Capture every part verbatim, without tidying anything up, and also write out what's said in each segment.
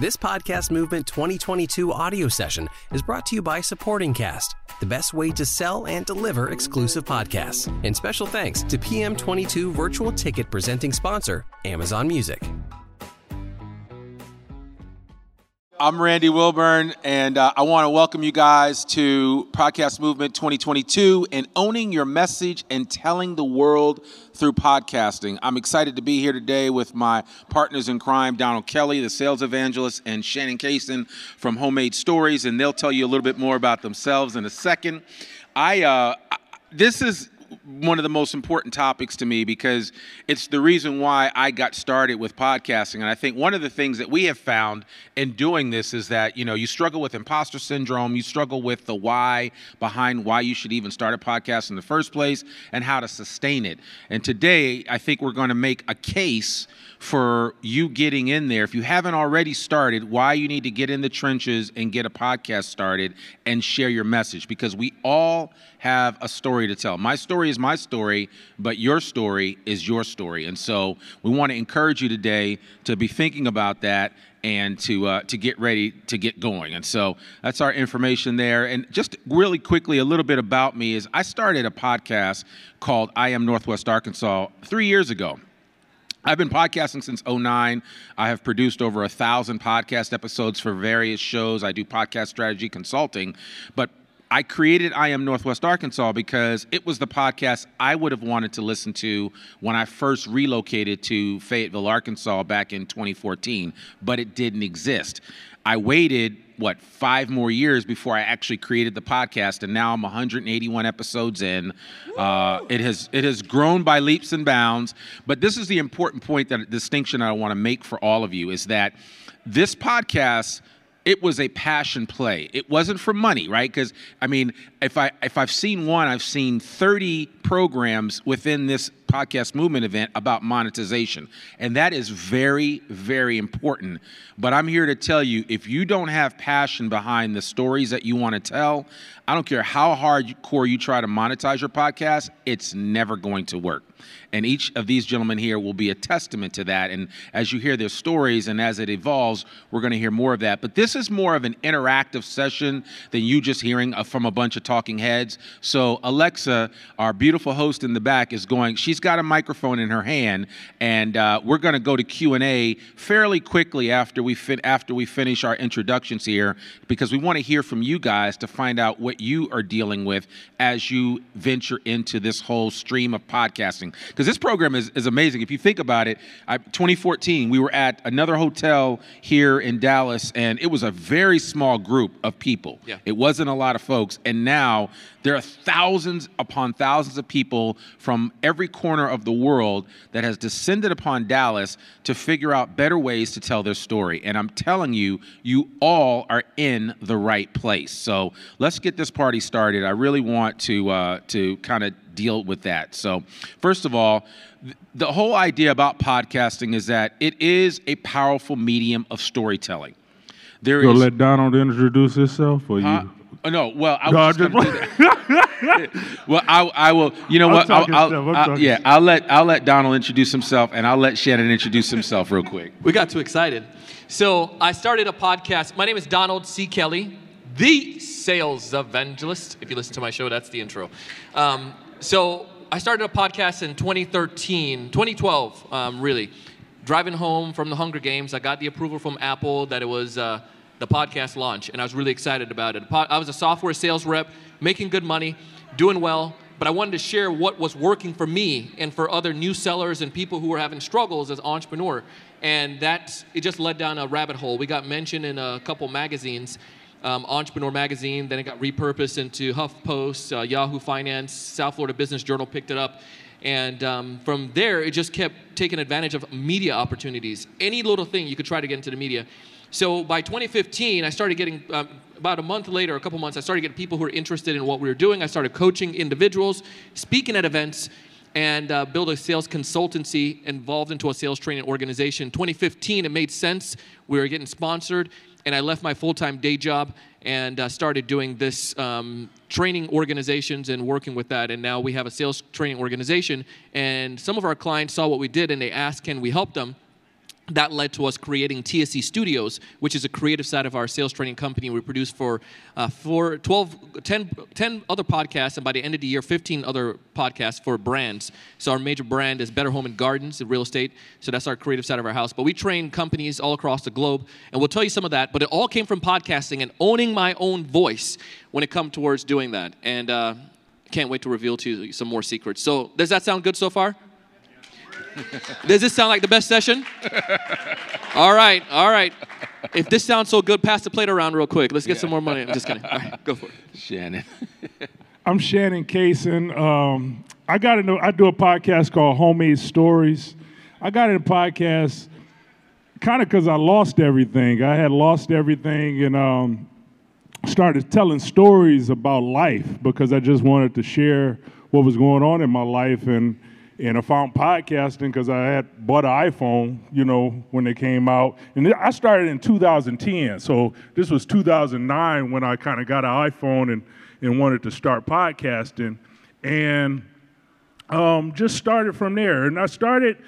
This Podcast Movement twenty twenty-two audio session is brought to you by Supporting Cast, the best way to sell and deliver exclusive podcasts. And special thanks to P M twenty-two virtual ticket presenting sponsor, Amazon Music. I'm Randy Wilburn, and uh, I want to welcome you guys to Podcast Movement twenty twenty-two and owning your message and telling the world through podcasting. I'm excited to be here today with my partners in crime, Donald Kelly, the Sales Evangelist, and Shannon Kaysen from Homemade Stories, and they'll tell you a little bit more about themselves in a second. I uh, this is one of the most important topics to me because it's the reason why I got started with podcasting. And I think one of the things that we have found in doing this is that, you know, you struggle with imposter syndrome, you struggle with the why behind why you should even start a podcast in the first place and how to sustain it. And today, I think we're going to make a case for you getting in there. If you haven't already started, why you need to get in the trenches and get a podcast started and share your message, because we all have a story to tell. My story is my story, but your story is your story. And so we want to encourage you today to be thinking about that and to uh, to get ready to get going. And so that's our information there. And just really quickly, a little bit about me is I started a podcast called I Am Northwest Arkansas three years ago. I've been podcasting since oh nine. I have produced over a thousand podcast episodes for various shows. I do podcast strategy consulting, but I created I Am Northwest Arkansas because it was the podcast I would have wanted to listen to when I first relocated to Fayetteville, Arkansas back in twenty fourteen, but it didn't exist. I waited, what, five more years before I actually created the podcast, and now I'm one hundred eighty-one episodes in. Uh, it has it has grown by leaps and bounds, but this is the important point, that distinction I want to make for all of you, is that this podcast, it was a passion play. It wasn't for money, right? Because, I mean, if, I, if I've seen one, I've seen thirty programs within this podcast movement event about monetization. And that is very, very important. But I'm here to tell you, if you don't have passion behind the stories that you want to tell, I don't care how hardcore you try to monetize your podcast, it's never going to work. And each of these gentlemen here will be a testament to that. And as you hear their stories and as it evolves, we're going to hear more of that. But this is more of an interactive session than you just hearing from a bunch of talking heads. So Alexa, our beautiful host in the back, is going, she's got a microphone in her hand, and uh, we're going to go to Q and A fairly quickly after we fin- after we finish our introductions here, because we want to hear from you guys to find out what you are dealing with as you venture into this whole stream of podcasting. Because this program is, is amazing. If you think about it, I, twenty fourteen, we were at another hotel here in Dallas, and it was a very small group of people. Yeah. It wasn't a lot of folks. And now there are thousands upon thousands of people from every corner of the world that has descended upon Dallas to figure out better ways to tell their story. And I'm telling you, you all are in the right place. So let's get this party started. I really want to uh, to kind of deal with that. So first of all, th- the whole idea about podcasting is that it is a powerful medium of storytelling. There You'll is... let Donald introduce himself or huh? you? Oh, no, well, I was no, just just... well, I, I will, you know I'm what, I'll, I'll, I'll, yeah, stuff. I'll let, I'll let Donald introduce himself, and I'll let Shannon introduce himself real quick. We got too excited. So I started a podcast. My name is Donald C. Kelly, the Sales Evangelist. If you listen to my show, that's the intro. Um, So I started a podcast in twenty thirteen, twenty twelve, um, really. Driving home from the Hunger Games, I got the approval from Apple that it was uh, the podcast launch, and I was really excited about it. I was a software sales rep, making good money, doing well, but I wanted to share what was working for me and for other new sellers and people who were having struggles as entrepreneurs. And that, it just led down a rabbit hole. We got mentioned in a couple magazines. Um, Entrepreneur Magazine, then it got repurposed into HuffPost, uh, Yahoo Finance, South Florida Business Journal picked it up, and um, from there it just kept taking advantage of media opportunities. Any little thing you could try to get into the media. So by twenty fifteen, I started getting, um, about a month later, a couple months, I started getting people who were interested in what we were doing. I started coaching individuals, speaking at events, and uh, build a sales consultancy involved into a sales training organization. twenty fifteen, it made sense. We were getting sponsored. And I left my full-time day job and uh, started doing this, um, training organizations and working with that. And now we have a sales training organization. And some of our clients saw what we did, and they asked, can we help them? that led to us creating T S C Studios, which is a creative side of our sales training company. We produce for uh, four, twelve, ten, ten other podcasts, and by the end of the year, fifteen other podcasts for brands. So our major brand is Better Home and Gardens in real estate. So that's our creative side of our house. But we train companies all across the globe, and we'll tell you some of that. But it all came from podcasting and owning my own voice when it comes towards doing that. And uh, can't wait to reveal to you some more secrets. So does that sound good so far? Does this sound like the best session? All right, all right. If this sounds so good, pass the plate around real quick. Let's get yeah. some more money. I'm just kidding. All right, go for it. Shannon. I'm Shannon Kaysen. Um, I got into, I do a podcast called Homemade Stories. I got into podcasts kind of because I lost everything. I had lost everything and um, started telling stories about life because I just wanted to share what was going on in my life. And And I found podcasting because I had bought an iPhone, you know, when they came out. And I started in two thousand ten. So this was two thousand nine when I kind of got an iPhone and, and wanted to start podcasting. And um, just started from there. And I started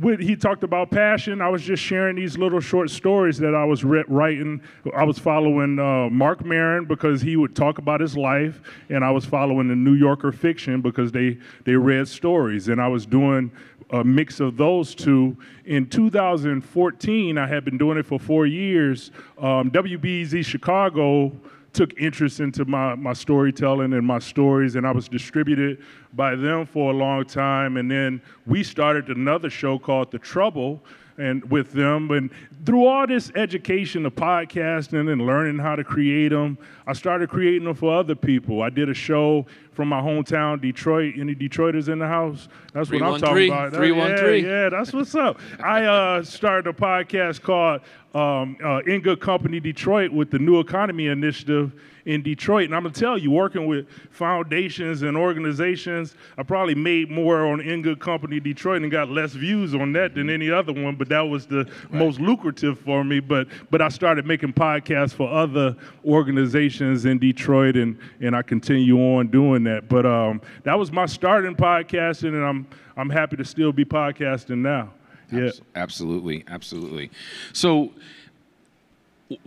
with, he talked about passion. I was just sharing these little short stories that I was re- writing. I was following uh, Mark Maron because he would talk about his life. And I was following the New Yorker Fiction because they, they read stories. And I was doing a mix of those two. In two thousand fourteen, I had been doing it for four years. Um, W B E Z Chicago took interest into my, my storytelling and my stories, and I was distributed by them for a long time. And then we started another show called The Trouble and with them. And through all this education of podcasting and learning how to create them, I started creating them for other people. I did a show from my hometown, Detroit. Any Detroiters in the house? That's what I'm talking about. three one three. Yeah, that's what's up. I uh, started a podcast called um, uh, In Good Company Detroit with the New Economy Initiative in Detroit. And I'm going to tell you, working with foundations and organizations, I probably made more on In Good Company Detroit and got less views on that than any other one, but that was the right. most lucrative for me. But but I started making podcasts for other organizations in Detroit, and, and I continue on doing that. But um, that was my start in podcasting, and I'm I'm happy to still be podcasting now. Yeah. Absolutely, absolutely. So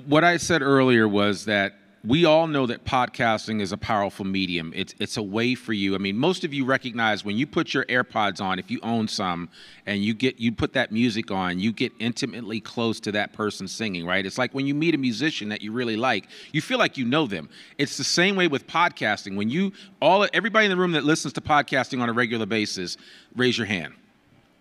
what I said earlier was that we all know that podcasting is a powerful medium. It's it's a way for you. I mean, most of you recognize when you put your AirPods on, if you own some, and you get you put that music on, you get intimately close to that person singing, right? It's like when you meet a musician that you really like, you feel like you know them. It's the same way with podcasting. When you all everybody in the room that listens to podcasting on a regular basis, raise your hand.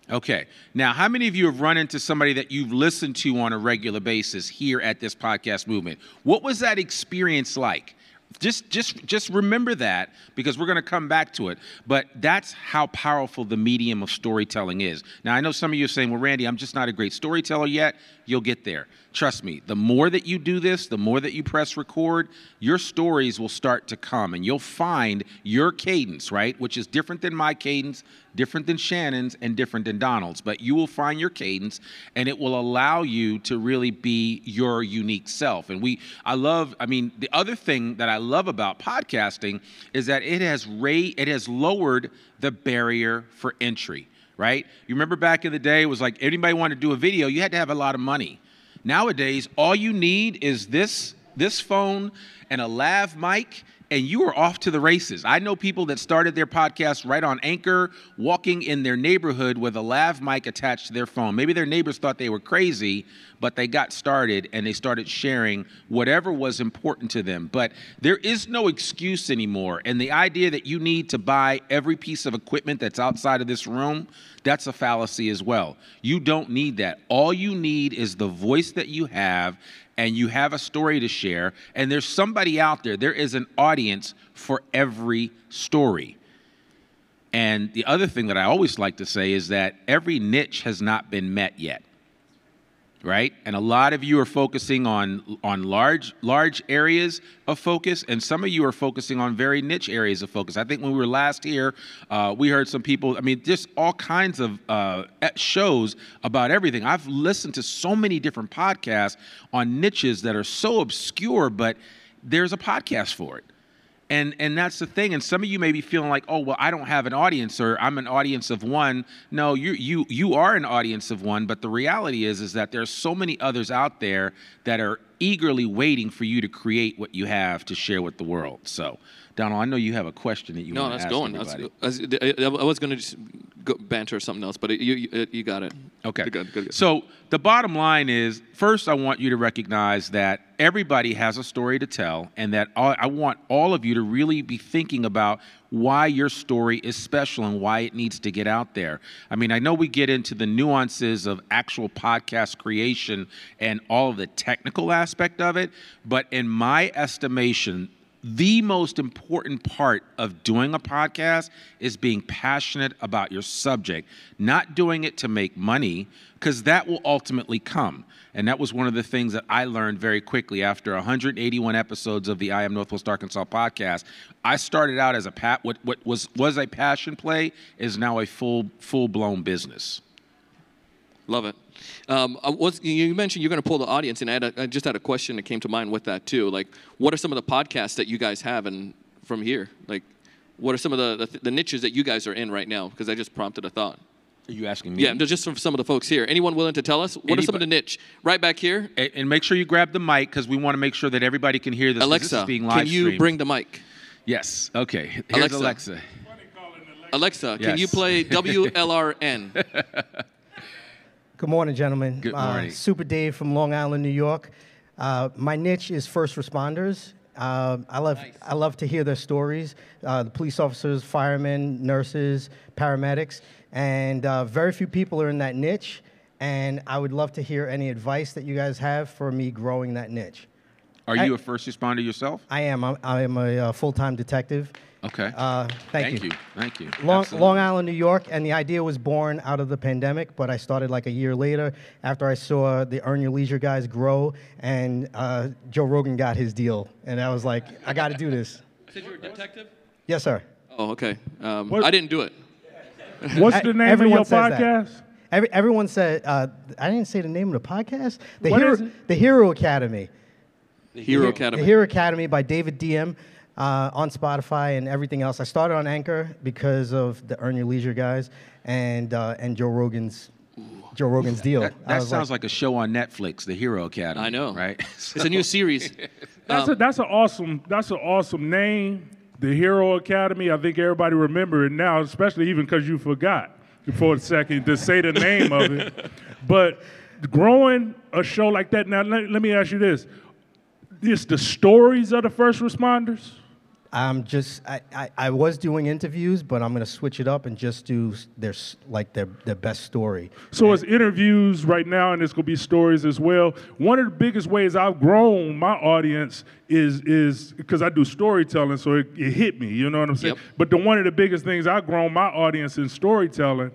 Okay. Now, how many of you have run into somebody that you've listened to on a regular basis here at this podcast movement? What was that experience like? Just just, just remember that, because we're going to come back to it. But that's how powerful the medium of storytelling is. Now, I know some of you are saying, well, Randy, I'm just not a great storyteller yet. You'll get there. Trust me, the more that you do this, the more that you press record, your stories will start to come, and you'll find your cadence, right? Which is different than my cadence, different than Shannon's, and different than Donald's. But you will find your cadence, and it will allow you to really be your unique self. And we, I love, I mean, the other thing that I love about podcasting is that it has ra- it has lowered the barrier for entry, right? You remember back in the day, it was like anybody wanted to do a video, you had to have a lot of money. Nowadays, all you need is this this phone and a lav mic, and you are off to the races. I know people that started their podcast right on Anchor, walking in their neighborhood with a lav mic attached to their phone. Maybe their neighbors thought they were crazy, but they got started and they started sharing whatever was important to them. But there is no excuse anymore. And the idea that you need to buy every piece of equipment that's outside of this room, that's a fallacy as well. You don't need that. All you need is the voice that you have, and you have a story to share, and there's somebody out there. There is an audience for every story. And the other thing that I always like to say is that every niche has not been met yet, right? And a lot of you are focusing on on large large areas of focus, and some of you are focusing on very niche areas of focus. I think when we were last here, uh, we heard some people, I mean, just all kinds of uh, shows about everything. I've listened to so many different podcasts on niches that are so obscure, but there's a podcast for it. And and that's the thing. And some of you may be feeling like, oh, well, I don't have an audience, or I'm an audience of one. No, you you you are an audience of one. But the reality is, is that there are so many others out there that are eagerly waiting for you to create what you have to share with the world. So, Donald, I know you have a question that you no, want to ask going. everybody. No, that's going. I was going to just go banter or something else, but you you, you got it. Okay. Good, good, good. So the bottom line is, first, I want you to recognize that everybody has a story to tell, and that I want all of you to really be thinking about why your story is special and why it needs to get out there. I mean, I know we get into the nuances of actual podcast creation and all of the technical aspect of it, but in my estimation, the most important part of doing a podcast is being passionate about your subject, not doing it to make money, because that will ultimately come. And that was one of the things that I learned very quickly after one hundred eighty-one episodes of the I Am Northwest Arkansas podcast. I started out as a pat what what was was a passion play is now a full full blown business. Love it. Um, was, you mentioned you're going to pull the audience, and I, had a, I just had a question that came to mind with that too. Like, what are some of the podcasts that you guys have, and from here, like, what are some of the the, the niches that you guys are in right now? Because I just prompted a thought. Are you asking me? Yeah, just from some of the folks here. Anyone willing to tell us? What Anybody. are some of the niche? Right back here. And, and make sure you grab the mic, because we want to make sure that everybody can hear this. Alexa, this is being live can you streamed. Bring the mic? Yes. Okay. Here's Alexa. Alexa. Alexa, yes. Can you play W L R N? Good morning, gentlemen. Good morning. Uh, Super Dave from Long Island, New York. Uh, my niche is first responders. Uh, I love nice. I love to hear their stories. Uh, the police officers, firemen, nurses, paramedics, and uh, very few people are in that niche. And I would love to hear any advice that you guys have for me growing that niche. Are I, you a first responder yourself? I am. I'm, I am a uh, full-time detective. Okay. Uh, thank, thank you. Thank you. Thank you. Long, Long Island, New York, and the idea was born out of the pandemic, but I started like a year later after I saw the Earn Your Leisure guys grow, and uh, Joe Rogan got his deal, and I was like, I got to do this. You said you were a detective? Yes, sir. Oh, okay. Um, I didn't do it. What's the name of your podcast? That. Every, everyone said, uh, I didn't say the name of the podcast. The what Hero, is it? The Hero Academy. The Hero Academy. The Hero Academy by David D M Uh, on Spotify and everything else. I started on Anchor because of the Earn Your Leisure guys and uh, and Joe Rogan's Joe Rogan's deal. That, that sounds like, like a show on Netflix, The Hero Academy. I know, right? So, it's a new series. That's um, a, that's an awesome that's an awesome name, The Hero Academy. I think everybody remember it now, especially even because you forgot for a second to say the name of it. But growing a show like that now, let, let me ask you this: it's the stories of the first responders. I'm just, I, I, I was doing interviews, but I'm gonna switch it up and just do their like their, their best story. So and it's interviews right now, and it's gonna be stories as well. One of the biggest ways I've grown my audience is is because I do storytelling, so it, it hit me, you know what I'm saying? Yep. But the one of the biggest things I've grown my audience in storytelling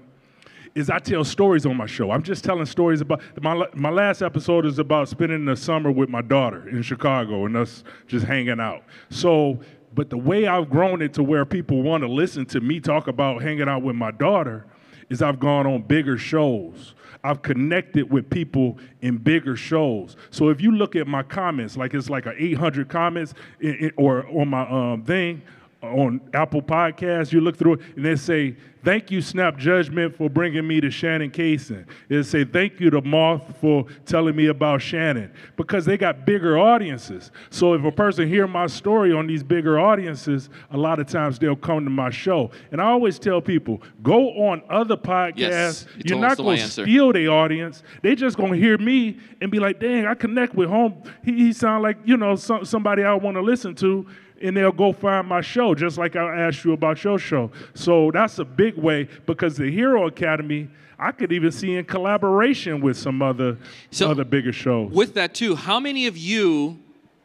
is I tell stories on my show. I'm just telling stories about, my my last episode is about spending the summer with my daughter in Chicago and us just hanging out. So. But the way I've grown it to where people want to listen to me talk about hanging out with my daughter is I've gone on bigger shows. I've connected with people in bigger shows. So if you look at my comments, like it's like a eight hundred comments in, in, or on my um, thing, on Apple Podcasts, you look through it, and they say, thank you, Snap Judgment, for bringing me to Shannon Kaysen. They say, thank you to Moth for telling me about Shannon, because they got bigger audiences. So if a person hear my story on these bigger audiences, a lot of times they'll come to my show. And I always tell people, go on other podcasts. Yes, you You're not going to steal their audience. They just going to hear me and be like, dang, I connect with home. He, he sound like, you know, some, somebody I want to listen to. And they'll go find my show, just like I asked you about your show. So that's a big way, because the Hero Academy, I could even see in collaboration with some other so other bigger shows. With that, too, how many of you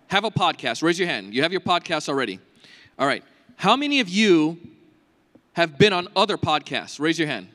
have a podcast? Raise your hand. You have your podcast already. All right. How many of you have been on other podcasts? Raise your hand.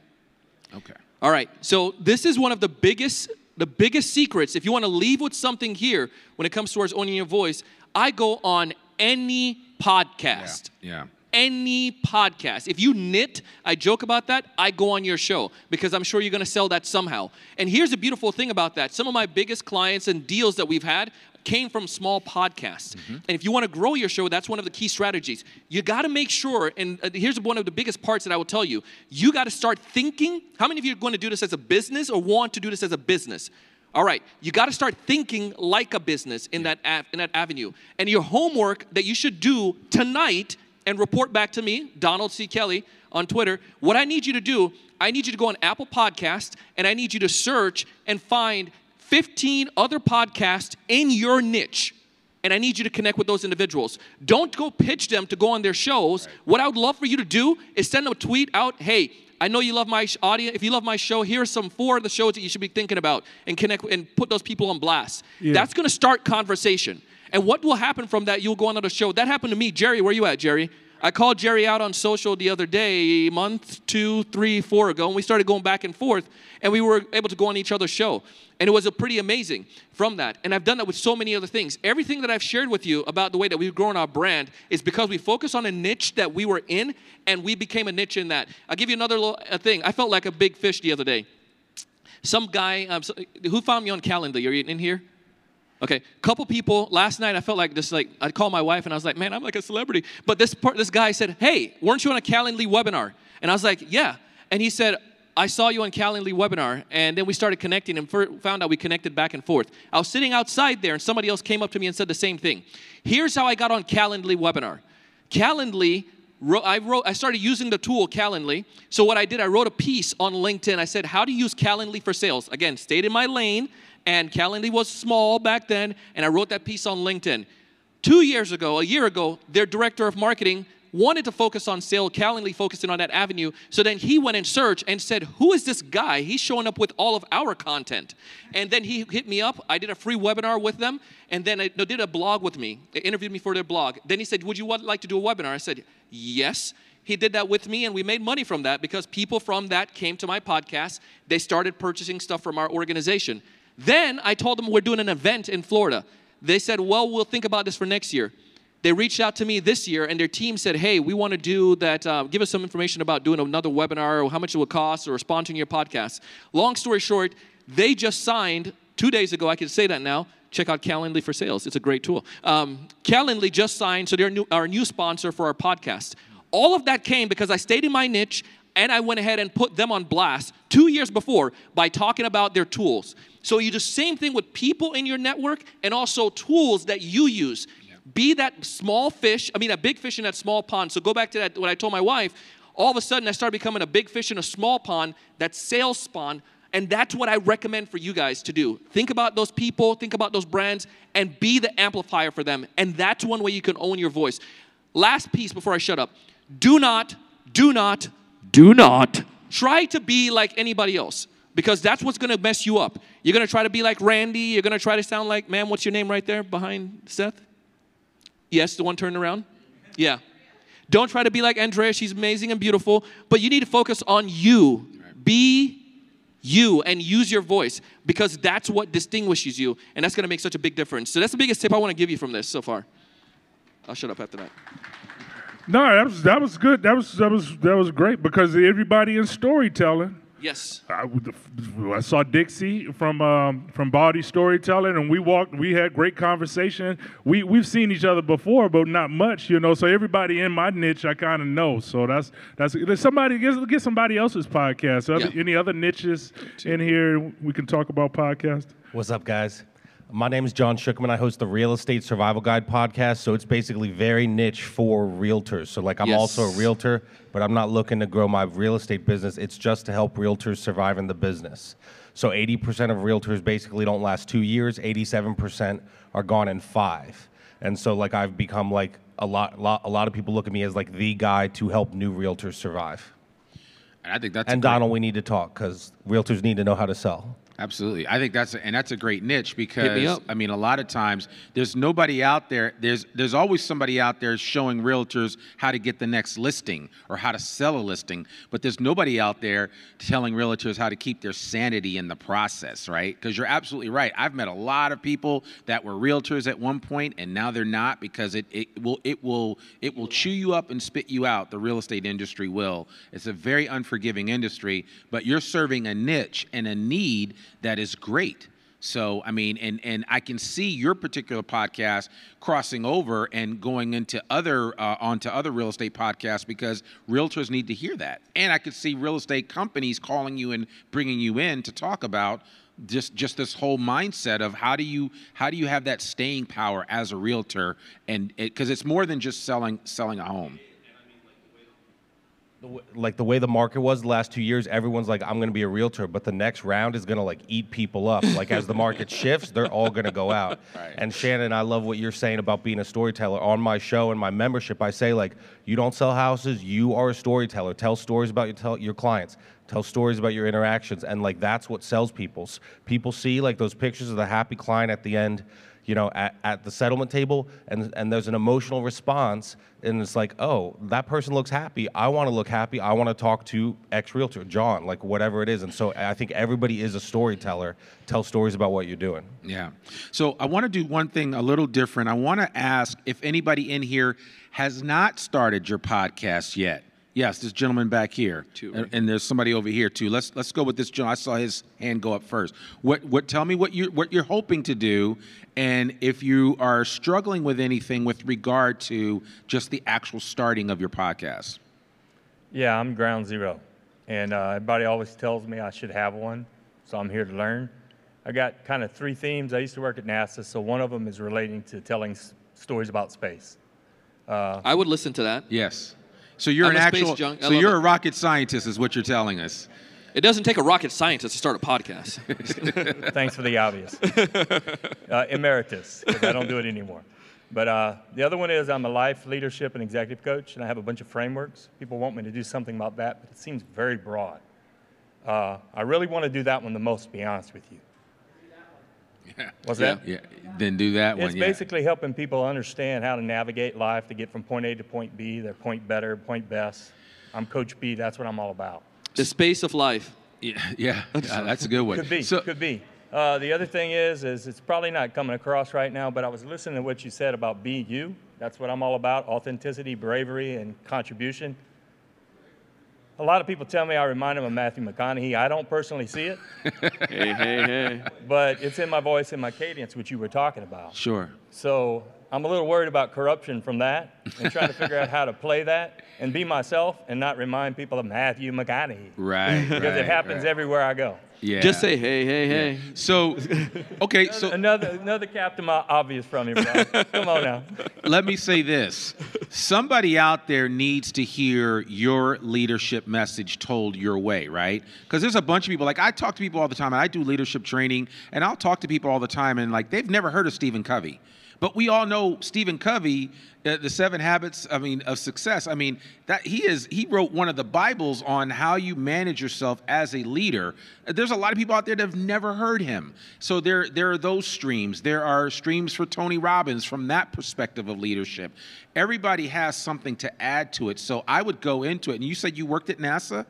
Okay. All right. So this is one of the biggest, the biggest secrets. If you want to leave with something here when it comes towards owning your voice, I go on any podcast. Yeah, yeah. Any podcast. If you knit, I joke about that, I go on your show, because I'm sure you're going to sell that somehow. And here's the beautiful thing about that. Some of my biggest clients and deals that we've had, came from small podcasts. Mm-hmm. And if you want to grow your show, that's one of the key strategies. You got to make sure, and here's one of the biggest parts that I will tell you, you got to start thinking, how many of you are going to do this as a business or want to do this as a business? All right, you got to start thinking like a business in that av- in that avenue. And your homework that you should do tonight and report back to me, Donald C. Kelly, on Twitter, what I need you to do, I need you to go on Apple Podcasts, and I need you to search and find fifteen other podcasts in your niche. And I need you to connect with those individuals. Don't go pitch them to go on their shows. Right. What I would love for you to do is send them a tweet out, hey, I know you love my audience. If you love my show, here are some four of the shows that you should be thinking about, and connect and put those people on blast. Yeah. That's going to start conversation. And what will happen from that, you'll go on another show. That happened to me. Jerry, where you at, Jerry? I called Jerry out on social the other day, a month, two, three, four ago, and we started going back and forth, and we were able to go on each other's show. And it was a pretty amazing from that. And I've done that with so many other things. Everything that I've shared with you about the way that we've grown our brand is because we focused on a niche that we were in, and we became a niche in that. I'll give you another little thing. I felt like a big fish the other day. Some guy, um, who found me on Calendly? Are you in here? Okay, couple people, last night I felt like this, like, I called my wife and I was like, man, I'm like a celebrity. But this part, this guy said, hey, weren't you on a Calendly webinar? And I was like, yeah. And he said, I saw you on Calendly webinar. And then we started connecting and found out we connected back and forth. I was sitting outside there and somebody else came up to me and said the same thing. Here's how I got on Calendly webinar. Calendly, I wrote, I started using the tool Calendly. So what I did, I wrote a piece on LinkedIn. I said, how to use Calendly for sales. Again, stayed in my lane. And Calendly was small back then, and I wrote that piece on LinkedIn. Two years ago, a year ago, their director of marketing wanted to focus on sale, Calendly focusing on that avenue. So then he went in search and said, who is this guy? He's showing up with all of our content. And then he hit me up. I did a free webinar with them, and then they did a blog with me. They interviewed me for their blog. Then he said, would you like to do a webinar? I said, yes. He did that with me, and we made money from that because people from that came to my podcast. They started purchasing stuff from our organization. Then I told them we're doing an event in Florida. They said, well, we'll think about this for next year. They reached out to me this year, and their team said, hey, we want to do that. Uh, give us some information about doing another webinar or how much it will cost or sponsoring your podcast. Long story short, they just signed two days ago. I can say that now. Check out Calendly for sales. It's a great tool. Um, Calendly just signed, so they're new, our new sponsor for our podcast. All of that came because I stayed in my niche, and I went ahead and put them on blast two years before by talking about their tools. So you do the same thing with people in your network and also tools that you use. Yeah. Be that small fish, I mean a big fish in that small pond. So go back to that, what I told my wife, all of a sudden I started becoming a big fish in a small pond, that sales pond, and that's what I recommend for you guys to do. Think about those people, think about those brands, and be the amplifier for them. And that's one way you can own your voice. Last piece before I shut up. Do not, do not, do not try to be like anybody else, because that's what's going to mess you up. You're going to try to be like Randy. You're going to try to sound like, ma'am, what's your name right there behind Seth? Yes, the one turned around? Yeah. Don't try to be like Andrea. She's amazing and beautiful. But you need to focus on you. Be you and use your voice, because that's what distinguishes you, and that's going to make such a big difference. So that's the biggest tip I want to give you from this so far. I'll shut up after that. No, that was that was good. That was that was that was great, because everybody in storytelling. Yes. I, I saw Dixie from um, from Body Storytelling, and we walked. We had great conversation. We we've seen each other before, but not much, you know. So everybody in my niche, I kind of know. So that's that's somebody get, get somebody else's podcast. So yeah. Any other niches in here we can talk about podcast? What's up, guys? My name is John Shookman. I host the Real Estate Survival Guide podcast, so it's basically very niche for realtors. So, like, I'm yes. also a realtor, but I'm not looking to grow my real estate business. It's just to help realtors survive in the business. So eighty percent of realtors basically don't last two years. eighty-seven percent are gone in five. And so, like, I've become, like, a lot, lot a lot of people look at me as, like, the guy to help new realtors survive. And I think that's And, Donald, great. We need to talk, because realtors need to know how to sell. Absolutely. I think that's, a, and that's a great niche, because, I mean, a lot of times there's nobody out there, there's there's always somebody out there showing realtors how to get the next listing or how to sell a listing, but there's nobody out there telling realtors how to keep their sanity in the process, right? Because you're absolutely right. I've met a lot of people that were realtors at one point, and now they're not, because it, it will it will, it will chew you up and spit you out. The real estate industry will. It's a very unforgiving industry, but you're serving a niche and a need that is great. So, I mean, and, and I can see your particular podcast crossing over and going into other, uh, onto other real estate podcasts, because realtors need to hear that. And I could see real estate companies calling you and bringing you in to talk about just, just this whole mindset of how do you, how do you have that staying power as a realtor? And it, 'cause it's more than just selling, selling a home. Like the way the market was the last two years, everyone's like, I'm going to be a realtor, but the next round is going to like eat people up. Like as the market shifts, they're all going to go out. Right. And Shannon, I love what you're saying about being a storyteller. On my show and my membership, I say like, you don't sell houses, you are a storyteller. Tell stories about your, tell your clients. Tell stories about your interactions. And like, that's what sells people. People see like those pictures of the happy client at the end, you know, at, at the settlement table, and and there's an emotional response, and it's like, oh, that person looks happy. I want to look happy. I want to talk to ex-realtor, John, like whatever it is. And so I think everybody is a storyteller. Tell stories about what you're doing. Yeah. So I want to do one thing a little different. I want to ask if anybody in here has not started your podcast yet. Yes, this gentleman back here, too, right? and, and there's somebody over here too. Let's let's go with this gentleman. I saw his hand go up first. What what? Tell me what you what you're hoping to do, and if you are struggling with anything with regard to just the actual starting of your podcast. Yeah, I'm ground zero, and uh, everybody always tells me I should have one, so I'm here to learn. I got kind of three themes. I used to work at NASA, so one of them is relating to telling s- stories about space. Uh, I would listen to that. Yes. So you're I'm an actual, so you're it. a rocket scientist is what you're telling us. It doesn't take a rocket scientist to start a podcast. Thanks for the obvious. Uh, emeritus, because I don't do it anymore. But uh, the other one is I'm a life leadership and executive coach, and I have a bunch of frameworks. People want me to do something about that, but it seems very broad. Uh, I really want to do that one the most, to be honest with you. Yeah. What's that? Yeah. yeah. Then do that it's one. It's yeah. basically helping people understand how to navigate life to get from point A to point B, their point better, point best. I'm Coach B. That's what I'm all about. The space of life. Yeah, yeah. Uh, that's a good one. Could be. So, could be. Uh, the other thing is, is it's probably not coming across right now, but I was listening to what you said about being you. That's what I'm all about: authenticity, bravery, and contribution. A lot of people tell me I remind them of Matthew McConaughey. I don't personally see it. hey, hey, hey. But it's in my voice, in my cadence, which you were talking about. Sure. So I'm a little worried about corruption from that, and trying to figure out how to play that and be myself and not remind people of Matthew McConaughey. Right. Because right, it happens right. everywhere I go. Yeah. Just say, hey, hey, hey. Yeah. So, okay. another, so Another another cap to my obvious from you, bro. Come on now. Let me say this. Somebody out there needs to hear your leadership message told your way, right? Because there's a bunch of people, like I talk to people all the time, and I do leadership training, and I'll talk to people all the time, and like they've never heard of Stephen Covey. But we all know Stephen Covey, uh, the seven habits, I mean, of success. I mean, that he is he wrote one of the Bibles on how you manage yourself as a leader. There's a lot of people out there that have never heard him. So there, there are those streams. There are streams for Tony Robbins from that perspective of leadership. Everybody has something to add to it. So I would go into it. And you said you worked at NASA?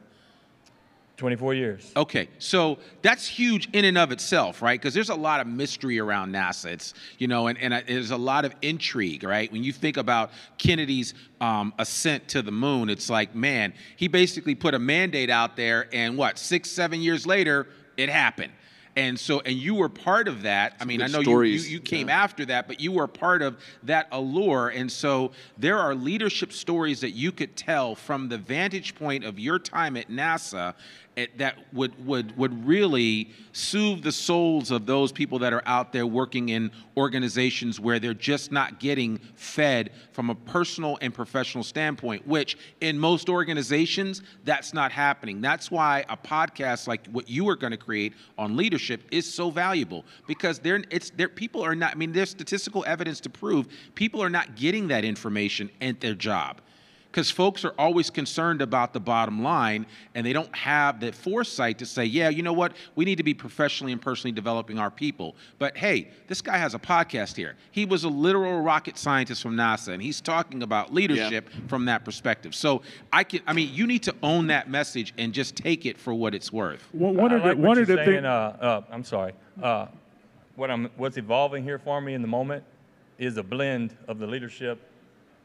twenty-four years. Okay, so that's huge in and of itself, right? Because there's a lot of mystery around NASA. It's, you know, and, and there's a lot of intrigue, right? When you think about Kennedy's um, ascent to the moon, it's like, man, he basically put a mandate out there, and what, six, seven years later, it happened. And so, and you were part of that. Some I mean, I know you, you, you came yeah. after that, but you were part of that allure. And so there are leadership stories that you could tell from the vantage point of your time at NASA it, that would, would, would really soothe the souls of those people that are out there working in organizations where they're just not getting fed from a personal and professional standpoint, which in most organizations, that's not happening. That's why a podcast like what you are going to create on leadership is so valuable, because they're, it's, they're, people are not, I mean, there's statistical evidence to prove people are not getting that information at their job, because folks are always concerned about the bottom line, and they don't have the foresight to say, yeah, you know what, we need to be professionally and personally developing our people. But hey, this guy has a podcast here. He was a literal rocket scientist from NASA, and he's talking about leadership yeah. from that perspective. So I can, I mean, you need to own that message and just take it for what it's worth. Well, one of the, like one of the things, uh, uh, I'm sorry, uh, what I'm, what's evolving here for me in the moment is a blend of the leadership.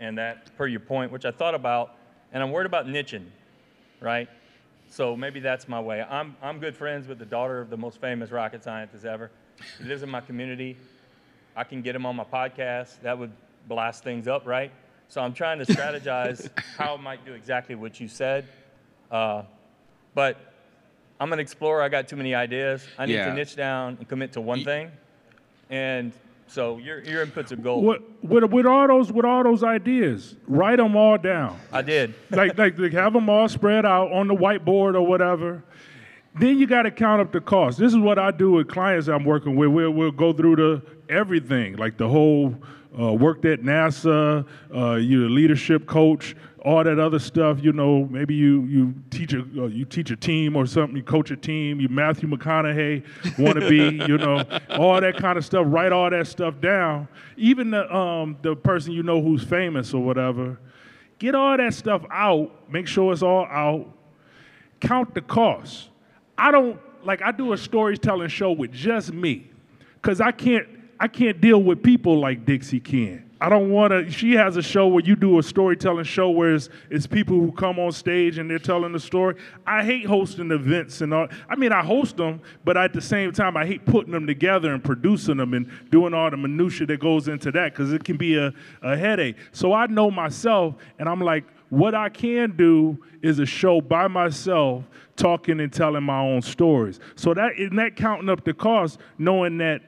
And that, per your point, which I thought about, and I'm worried about niching, right? So maybe that's my way. I'm I'm good friends with the daughter of the most famous rocket scientist ever, He lives in my community. I can get him on my podcast. That would blast things up, right? So I'm trying to strategize how I might do exactly what you said. Uh, but I'm an explorer. I got too many ideas. I need yeah. to niche down and commit to one you, thing. And so your your inputs are gold. What, with with all those with all those ideas, write them all down. I did. like, like like have them all spread out on the whiteboard or whatever. Then you got to count up the cost. This is what I do with clients I'm working with. We'll, we'll go through the everything, like the whole uh, worked at NASA, uh, you're a leadership coach, all that other stuff. You know, maybe you you teach a uh, you teach a team or something. You coach a team. You Matthew McConaughey want to be. You know, all that kind of stuff. Write all that stuff down. Even the um, the person you know who's famous or whatever. Get all that stuff out. Make sure it's all out. Count the costs. I don't, like, I do a storytelling show with just me, because I can't, I can't deal with people like Dixie can. I don't want to, she has a show where you do a storytelling show where it's, it's people who come on stage and they're telling the story. I hate hosting events and all, I mean, I host them, but at the same time, I hate putting them together and producing them and doing all the minutia that goes into that, because it can be a, a headache. So I know myself, and I'm like, what I can do is a show by myself talking and telling my own stories. So that in that counting up the cost, knowing that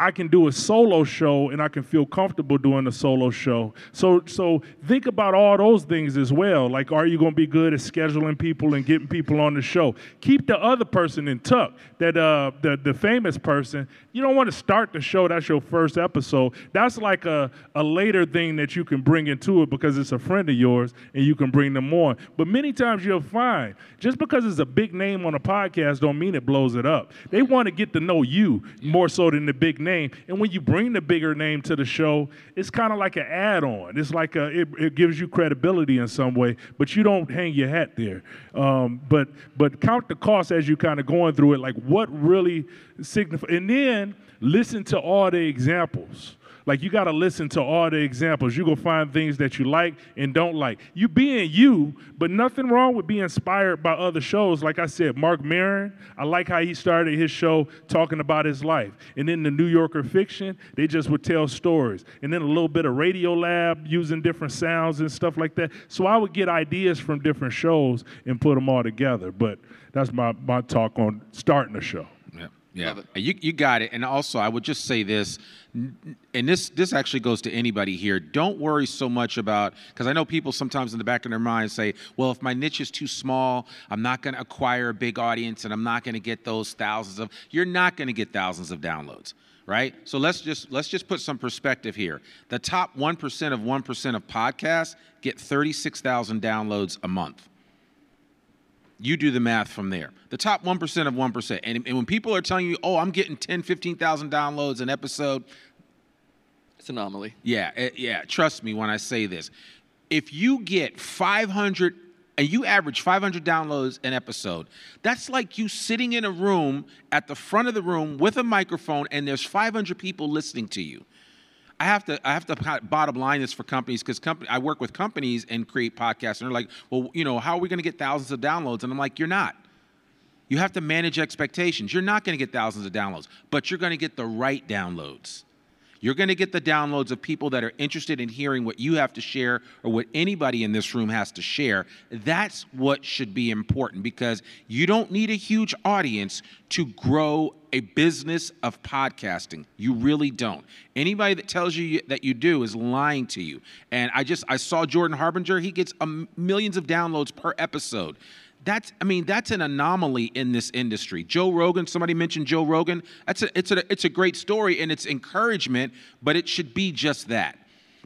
I can do a solo show and I can feel comfortable doing a solo show. So so think about all those things as well. Like, are you going to be good at scheduling people and getting people on the show? Keep the other person in tuck, that uh the, the famous person. You don't want to start the show. That's your first episode. That's like a, a later thing that you can bring into it because it's a friend of yours and you can bring them on. But many times you'll find just because it's a big name on a podcast don't mean it blows it up. They want to get to know you more so than the big name. And when you bring the bigger name to the show, it's kind of like an add-on. It's like a, it, it gives you credibility in some way, but you don't hang your hat there. Um, but but count the cost as you kind of going through it, like what really signifies. And then listen to all the examples. Like, you got to listen to all the examples. You're going to find things that you like and don't like. You being you, but nothing wrong with being inspired by other shows. Like I said, Mark Maron, I like how he started his show talking about his life. And then the New Yorker Fiction, they just would tell stories. And then a little bit of Radio Lab using different sounds and stuff like that. So I would get ideas from different shows and put them all together. But that's my, my talk on starting a show. Yeah. Yeah, you you got it. And also, I would just say this, and this this actually goes to anybody here. Don't worry so much about, because I know people sometimes in the back of their mind say, well, if my niche is too small, I'm not going to acquire a big audience, and I'm not going to get those thousands of, you're not going to get thousands of downloads. Right? So let's just let's just put some perspective here. The top one percent of one percent of podcasts get thirty-six thousand downloads a month. You do the math from there. The top one percent of one percent. And, and when people are telling you, oh, I'm getting ten, fifteen thousand downloads an episode. It's an anomaly. Yeah, it, yeah. Trust me when I say this. If you get five hundred, and you average five hundred downloads an episode, that's like you sitting in a room at the front of the room with a microphone and there's five hundred people listening to you. I have to I have to bottom line this for companies, because company, I work with companies and create podcasts, and they're like, well, you know, how are we going to get thousands of downloads? And I'm like, you're not. You have to manage expectations. You're not going to get thousands of downloads, but you're going to get the right downloads. You're going to get the downloads of people that are interested in hearing what you have to share or what anybody in this room has to share. That's what should be important, because you don't need a huge audience to grow a business of podcasting. You really don't. Anybody that tells you that you do is lying to you. And I just, I saw Jordan Harbinger. He gets millions of downloads per episode. That's, I mean, that's an anomaly in this industry. Joe Rogan, somebody mentioned Joe Rogan. That's a, it's a, it's a great story and it's encouragement, but it should be just that,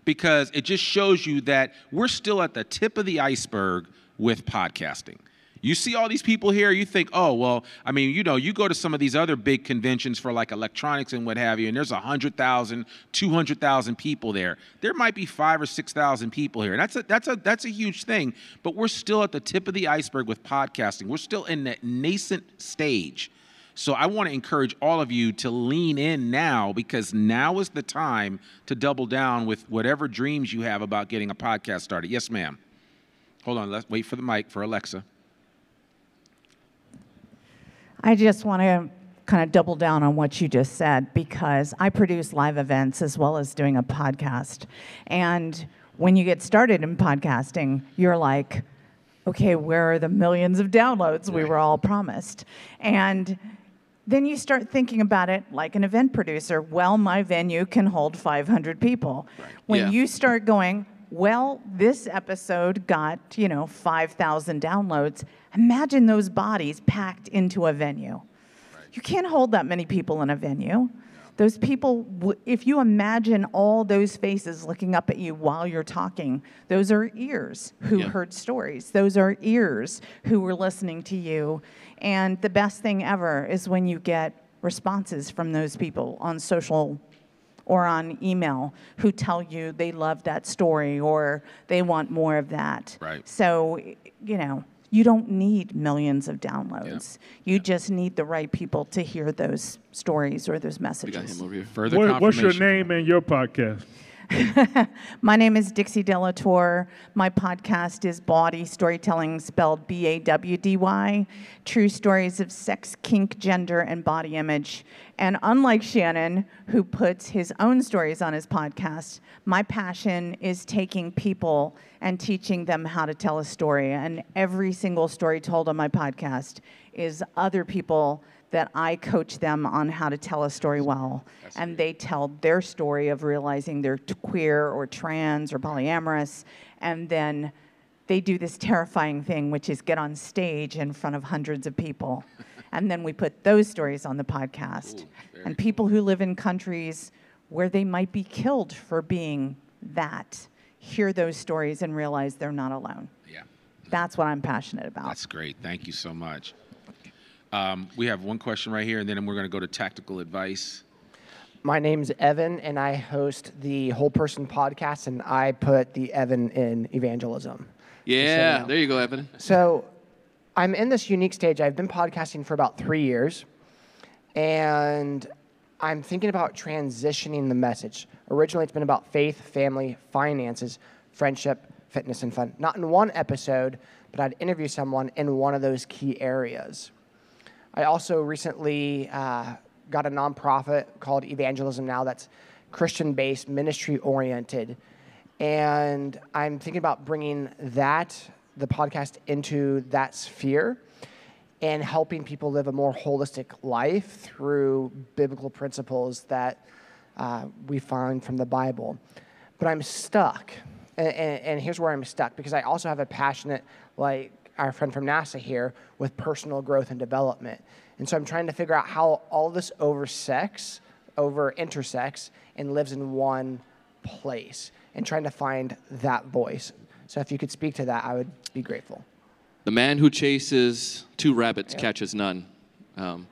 because it just shows you that we're still at the tip of the iceberg with podcasting. You see all these people here, you think, oh, well, I mean, you know, you go to some of these other big conventions for like electronics and what have you, and there's one hundred thousand, two hundred thousand people there. There might be five or six thousand people here. That's a, that's a, that's a huge thing, but we're still at the tip of the iceberg with podcasting. We're still in that nascent stage. So I want to encourage all of you to lean in now, because now is the time to double down with whatever dreams you have about getting a podcast started. Yes, ma'am. Hold on, let's wait for the mic for Alexa. I just want to kind of double down on what you just said, because I produce live events as well as doing a podcast. And when you get started in podcasting, you're like, okay, where are the millions of downloads we were all promised? And then you start thinking about it like an event producer. Well, my venue can hold five hundred people. Right. When yeah. you start going, well, this episode got, you know, five thousand downloads. Imagine those bodies packed into a venue. Right. You can't hold that many people in a venue. Those people, if you imagine all those faces looking up at you while you're talking, those are ears who yeah. heard stories. Those are ears who were listening to you. And the best thing ever is when you get responses from those people on social or on email who tell you they love that story or they want more of that. Right. So, you know, you don't need millions of downloads. Yeah. You yeah. just need the right people to hear those stories or those messages. We got him over here. Further what, what's your name and your podcast? My name is Dixie Delatorre. My podcast is Body Storytelling, spelled B A W D Y, True Stories of Sex, Kink, Gender, and Body Image. And unlike Shannon, who puts his own stories on his podcast, my passion is taking people and teaching them how to tell a story. And every single story told on my podcast is other people that I coach them on how to tell a story well. That's and they tell their story of realizing they're queer or trans or polyamorous, and then they do this terrifying thing, which is get on stage in front of hundreds of people. And then we put those stories on the podcast. Ooh, and people who live in countries where they might be killed for being that hear those stories and realize they're not alone. Yeah. That's what I'm passionate about. That's great, thank you so much. Um, we have one question right here, and then we're going to go to tactical advice. My name's Evan, and I host the Whole Person podcast, and I put the Evan in evangelism. Yeah, so, there you go, Evan. So I'm in this unique stage. I've been podcasting for about three years, and I'm thinking about transitioning the message. Originally, it's been about faith, family, finances, friendship, fitness, and fun. Not in one episode, but I'd interview someone in one of those key areas. I also recently uh, got a nonprofit called Evangelism Now that's Christian-based, ministry-oriented. And I'm thinking about bringing that, the podcast, into that sphere and helping people live a more holistic life through biblical principles that uh, we find from the Bible. But I'm stuck, and, and, and here's where I'm stuck, because I also have a passionate, like, our friend from NASA here, with personal growth and development. And so I'm trying to figure out how all this oversects, over intersects, and lives in one place, and trying to find that voice. So if you could speak to that, I would be grateful. The man who chases two rabbits yeah. catches none, um,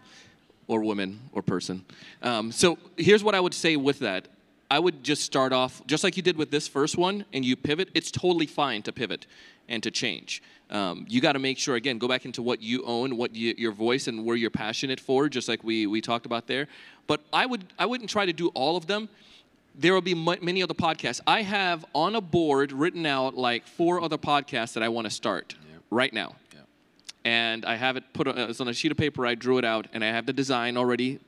or woman, or person. Um, so here's what I would say with that. I would just start off, just like you did with this first one, and you pivot. It's totally fine to pivot and to change. Um, you got to make sure, again, go back into what you own, what you, your voice, and where you're passionate for, just like we we talked about there. But I, would, I wouldn't try to do all of them. There will be m- many other podcasts. I have on a board written out like four other podcasts that I want to start yeah. right now. Yeah. And I have it put on, it's on a sheet of paper. I drew it out, and I have the design already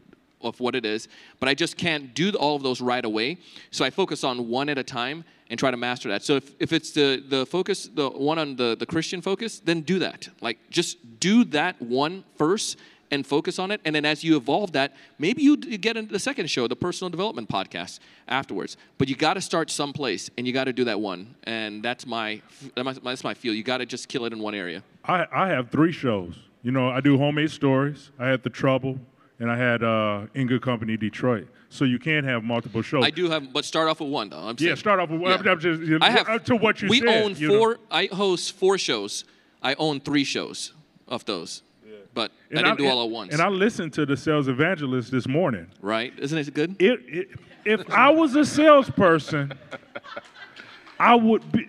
of what it is, but I just can't do all of those right away. So I focus on one at a time and try to master that. So if, if it's the, the focus, the one on the, the Christian focus, then do that. Like just do that one first and focus on it. And then as you evolve that, maybe you get into the second show, the personal development podcast afterwards. But you got to start someplace, and you got to do that one. And that's my, that's my feel. You got to just kill it in one area. I, I have three shows. You know, I do Homemade Stories. I have The Trouble. And I had uh, In Good Company Detroit. So you can have multiple shows. I do have, but start off with one, though. I'm yeah, saying. start off with one. Yeah. I'm just, you know, I have, up to what you we said. Own you four, I host four shows. I own three shows of those. Yeah. But and I didn't I, do all at once. And I listened to The Sales Evangelist this morning. Right. Isn't it good? It, it, if I was a salesperson, I would be.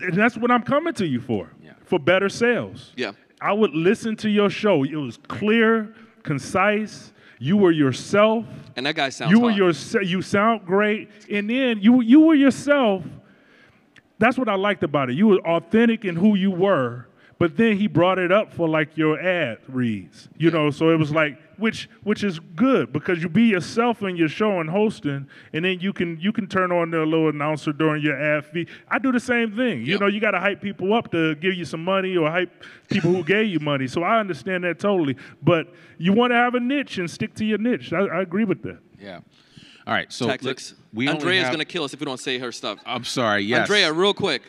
And that's what I'm coming to you for, yeah. for better sales. Yeah. I would listen to your show. It was clear, concise. You were yourself. And that guy sounds You were yourself. You sound great. And then you you were yourself. That's what I liked about it. You were authentic in who you were. But then he brought it up for like your ad reads. You yeah. know, so it was like which which is good because you be yourself in your show and hosting, and then you can you can turn on the little announcer during your ad feed. I do the same thing. Yep. You know, you got to hype people up to give you some money or hype people who gave you money. So I understand that totally. But you want to have a niche and stick to your niche. I, I agree with that. Yeah. All right. So tactics. We Andrea's have... going to kill us if we don't say her stuff. I'm sorry. Yes. Andrea, real quick.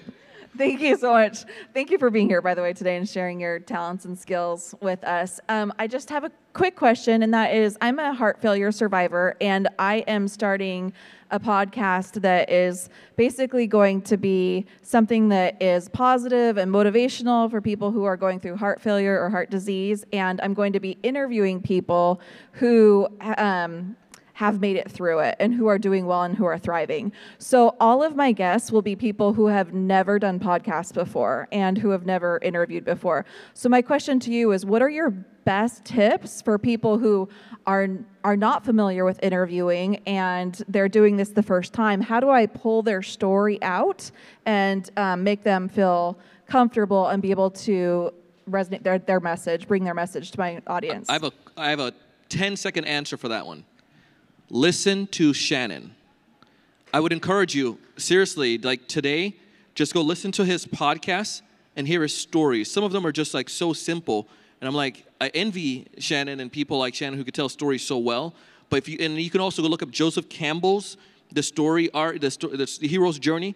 Thank you so much. Thank you for being here, by the way, today and sharing your talents and skills with us. Um, I just have a quick question, and that is, I'm a heart failure survivor, and I am starting a podcast that is basically going to be something that is positive and motivational for people who are going through heart failure or heart disease, and I'm going to be interviewing people who... Um, have made it through it and who are doing well and who are thriving. So all of my guests will be people who have never done podcasts before and who have never interviewed before. So my question to you is, what are your best tips for people who are are not familiar with interviewing and they're doing this the first time? How do I pull their story out and um, make them feel comfortable and be able to resonate their, their message, bring their message to my audience? I have a I have a ten-second answer for that one. Listen to Shannon. I would encourage you, seriously, like today, just go listen to his podcast and hear his stories. Some of them are just like so simple. And I'm like, I envy Shannon and people like Shannon who could tell stories so well. But if you, and you can also go look up Joseph Campbell's, the story, art, the, sto- the hero's journey.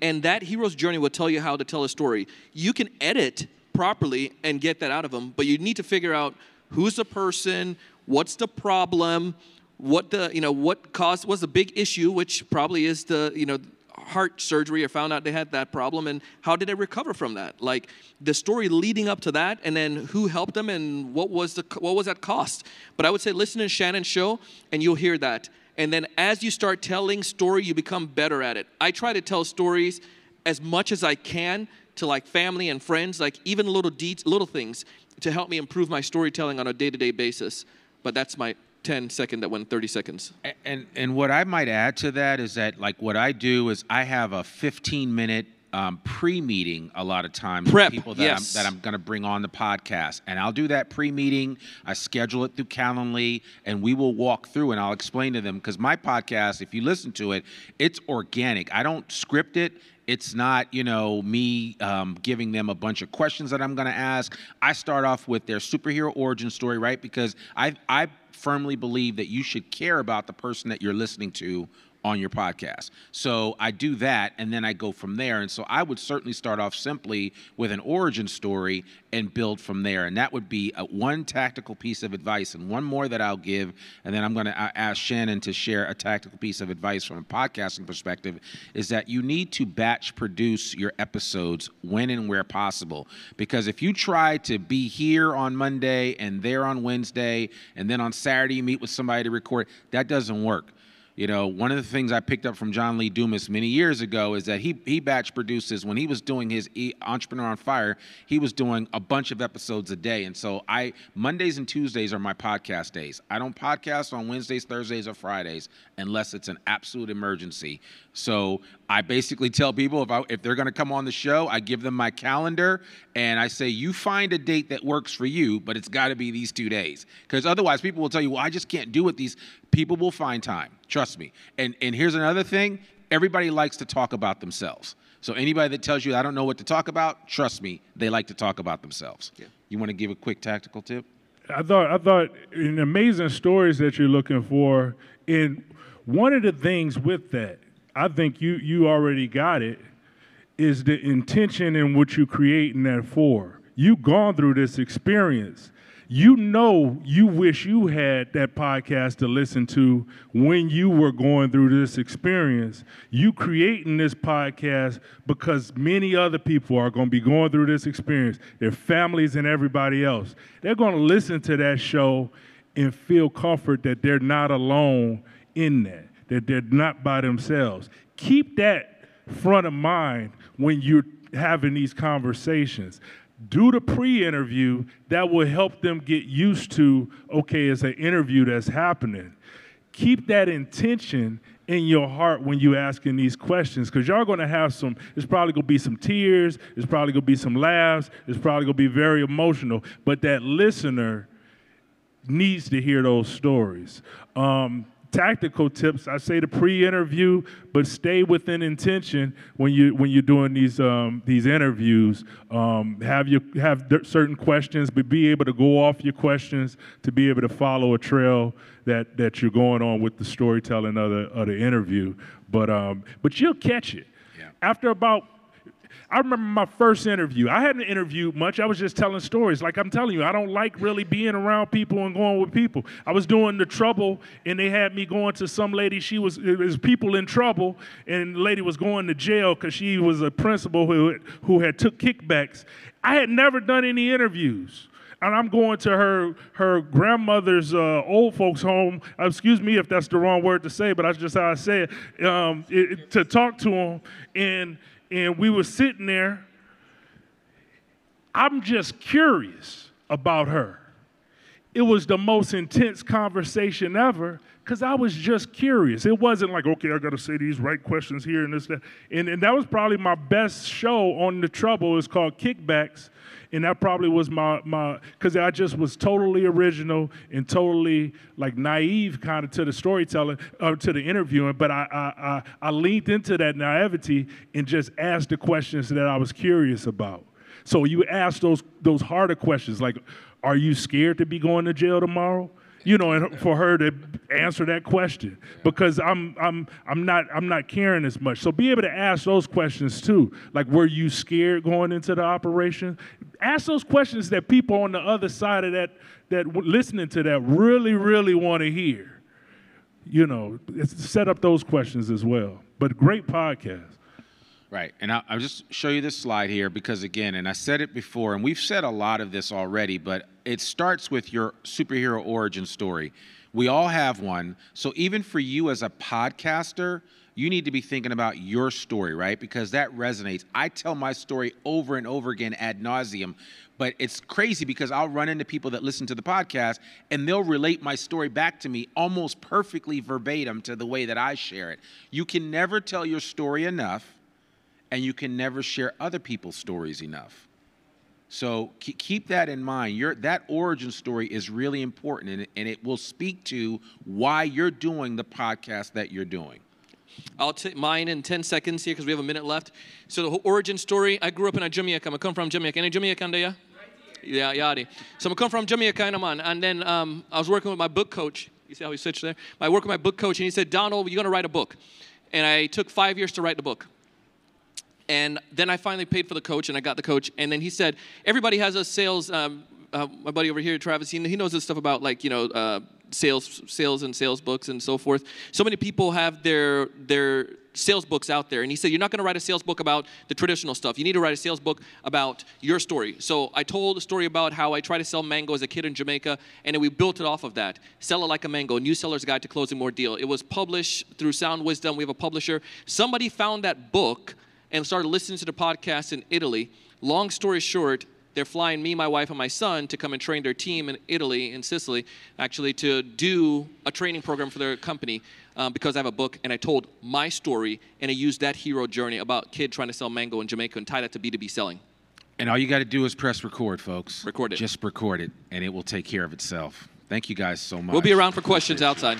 And that hero's journey will tell you how to tell a story. You can edit properly and get that out of them, but you need to figure out who's the person, what's the problem, what the, you know, what caused, was the big issue, which probably is the, you know, heart surgery, or found out they had that problem, and how did they recover from that? Like the story leading up to that, and then who helped them, and what was the, what was that cost? But I would say listen to Shannon's show, and you'll hear that. And then as you start telling story, you become better at it. I try to tell stories as much as I can to like family and friends, like even little de- little things to help me improve my storytelling on a day-to-day basis. But that's my ten second that went thirty seconds. And and what I might add to that is that like what I do is I have a fifteen minute um, pre-meeting a lot of times. Prep, with people that yes. I'm, that I'm going to bring on the podcast. And I'll do that pre-meeting. I schedule it through Calendly and we will walk through and I'll explain to them, because my podcast, if you listen to it, it's organic. I don't script it. It's not, you know, me um, giving them a bunch of questions that I'm going to ask. I start off with their superhero origin story, right? Because I I firmly believe that you should care about the person that you're listening to on your podcast. So I do that, and then I go from there. And so I would certainly start off simply with an origin story and build from there. And that would be a, one tactical piece of advice. And one more that I'll give, and then I'm going to ask Shannon to share a tactical piece of advice from a podcasting perspective, is that you need to batch produce your episodes when and where possible. Because if you try to be here on Monday and there on Wednesday, and then on Saturday you meet with somebody to record, that doesn't work. You know, one of the things I picked up from John Lee Dumas many years ago is that he he batch produces. When he was doing his e- Entrepreneur on Fire, he was doing a bunch of episodes a day. And so I Mondays and Tuesdays are my podcast days. I don't podcast on Wednesdays, Thursdays, or Fridays unless it's an absolute emergency. So I basically tell people if I, if they're going to come on the show, I give them my calendar and I say, you find a date that works for you, but it's got to be these two days. Because otherwise people will tell you, well, I just can't do it. These people will find time. Trust me. And and here's another thing. Everybody likes to talk about themselves. So anybody that tells you, I don't know what to talk about, trust me, they like to talk about themselves. Yeah. You want to give a quick tactical tip? I thought, I thought in amazing stories that you're looking for, and one of the things with that, I think you you already got it, is the intention in what you're creating that for. You've gone through this experience. You know you wish you had that podcast to listen to when you were going through this experience. You creating this podcast because many other people are going to be going through this experience, their families and everybody else. They're going to listen to that show and feel comfort that they're not alone in that, that they're not by themselves. Keep that front of mind when you're having these conversations. Do the pre-interview. That will help them get used to, okay, it's an interview that's happening. Keep that intention in your heart when you're asking these questions, because y'all going to have some, it's probably going to be some tears, it's probably going to be some laughs, it's probably going to be very emotional, but that listener needs to hear those stories. Um, tactical tips, I say to pre-interview, but stay within intention when you when you're doing these um, these interviews. Um, have you have certain questions, but be able to go off your questions to be able to follow a trail that that you're going on with the storytelling of the, of the interview. But um, but you'll catch it. Yeah. After about, I remember my first interview. I hadn't interviewed much. I was just telling stories. Like I'm telling you, I don't like really being around people and going with people. I was doing The Trouble, and they had me going to some lady. She was, it was people in trouble, and the lady was going to jail because she was a principal who, who had took kickbacks. I had never done any interviews. And I'm going to her her grandmother's uh, old folks' home. Excuse me if that's the wrong word to say, but that's just how I say it, um, it to talk to them. And And we were sitting there. I'm just curious about her. It was the most intense conversation ever because I was just curious. It wasn't like, okay, I got to say these right questions here and this, that. And, and that was probably my best show on The Trouble. It's called Kickbacks. And that probably was my, my because I just was totally original and totally like naive kind of to the storytelling, uh, to the interviewing. But I, I, I, I leaned into that naivety and just asked the questions that I was curious about. So you ask those those harder questions like, are you scared to be going to jail tomorrow? You know, and for her to answer that question because I'm I'm I'm not I'm not caring as much. So be able to ask those questions too. Like, were you scared going into the operation? Ask those questions that people on the other side of that that listening to that really really want to hear. You know, set up those questions as well. But great podcast. Right, and I'll, I'll just show you this slide here because, again, and I said it before, and we've said a lot of this already, but it starts with your superhero origin story. We all have one, so even for you as a podcaster, you need to be thinking about your story, right? Because that resonates. I tell my story over and over again ad nauseum, but it's crazy because I'll run into people that listen to the podcast and they'll relate my story back to me almost perfectly verbatim to the way that I share it. You can never tell your story enough, and you can never share other people's stories enough. So keep that in mind. Your, that origin story is really important, and it, and it will speak to why you're doing the podcast that you're doing. I'll take mine in ten seconds here because we have a minute left. So the whole origin story, I grew up in Jamaica. I come from Jamaica. Any Jamaica, Andrea? Right here. Yeah, yeah. So I come from Jamaica, and I'm on. And then um, I was working with my book coach. You see how he switched there? I worked with my book coach, and he said, Donald, you're going to write a book. And I took five years to write the book. And then I finally paid for the coach, and I got the coach. And then he said, everybody has a sales, um, uh, my buddy over here, Travis, he, he knows this stuff about, like, you know, uh, sales sales and sales books and so forth. So many people have their their sales books out there. And he said, you're not going to write a sales book about the traditional stuff. You need to write a sales book about your story. So I told a story about how I tried to sell mango as a kid in Jamaica, and then we built it off of that. Sell It Like a Mango, New Seller's Guide to Closing More Deal. It was published through Sound Wisdom. We have a publisher. Somebody found that book and started listening to the podcast in Italy. Long story short, they're flying me, my wife, and my son to come and train their team in Italy, in Sicily, actually, to do a training program for their company um, because I have a book, and I told my story, and I used that hero journey about kid trying to sell mango in Jamaica and tied that to B two B selling. And all you got to do is press record, folks. Record it. Just record it, and it will take care of itself. Thank you guys so much. We'll be around for questions outside.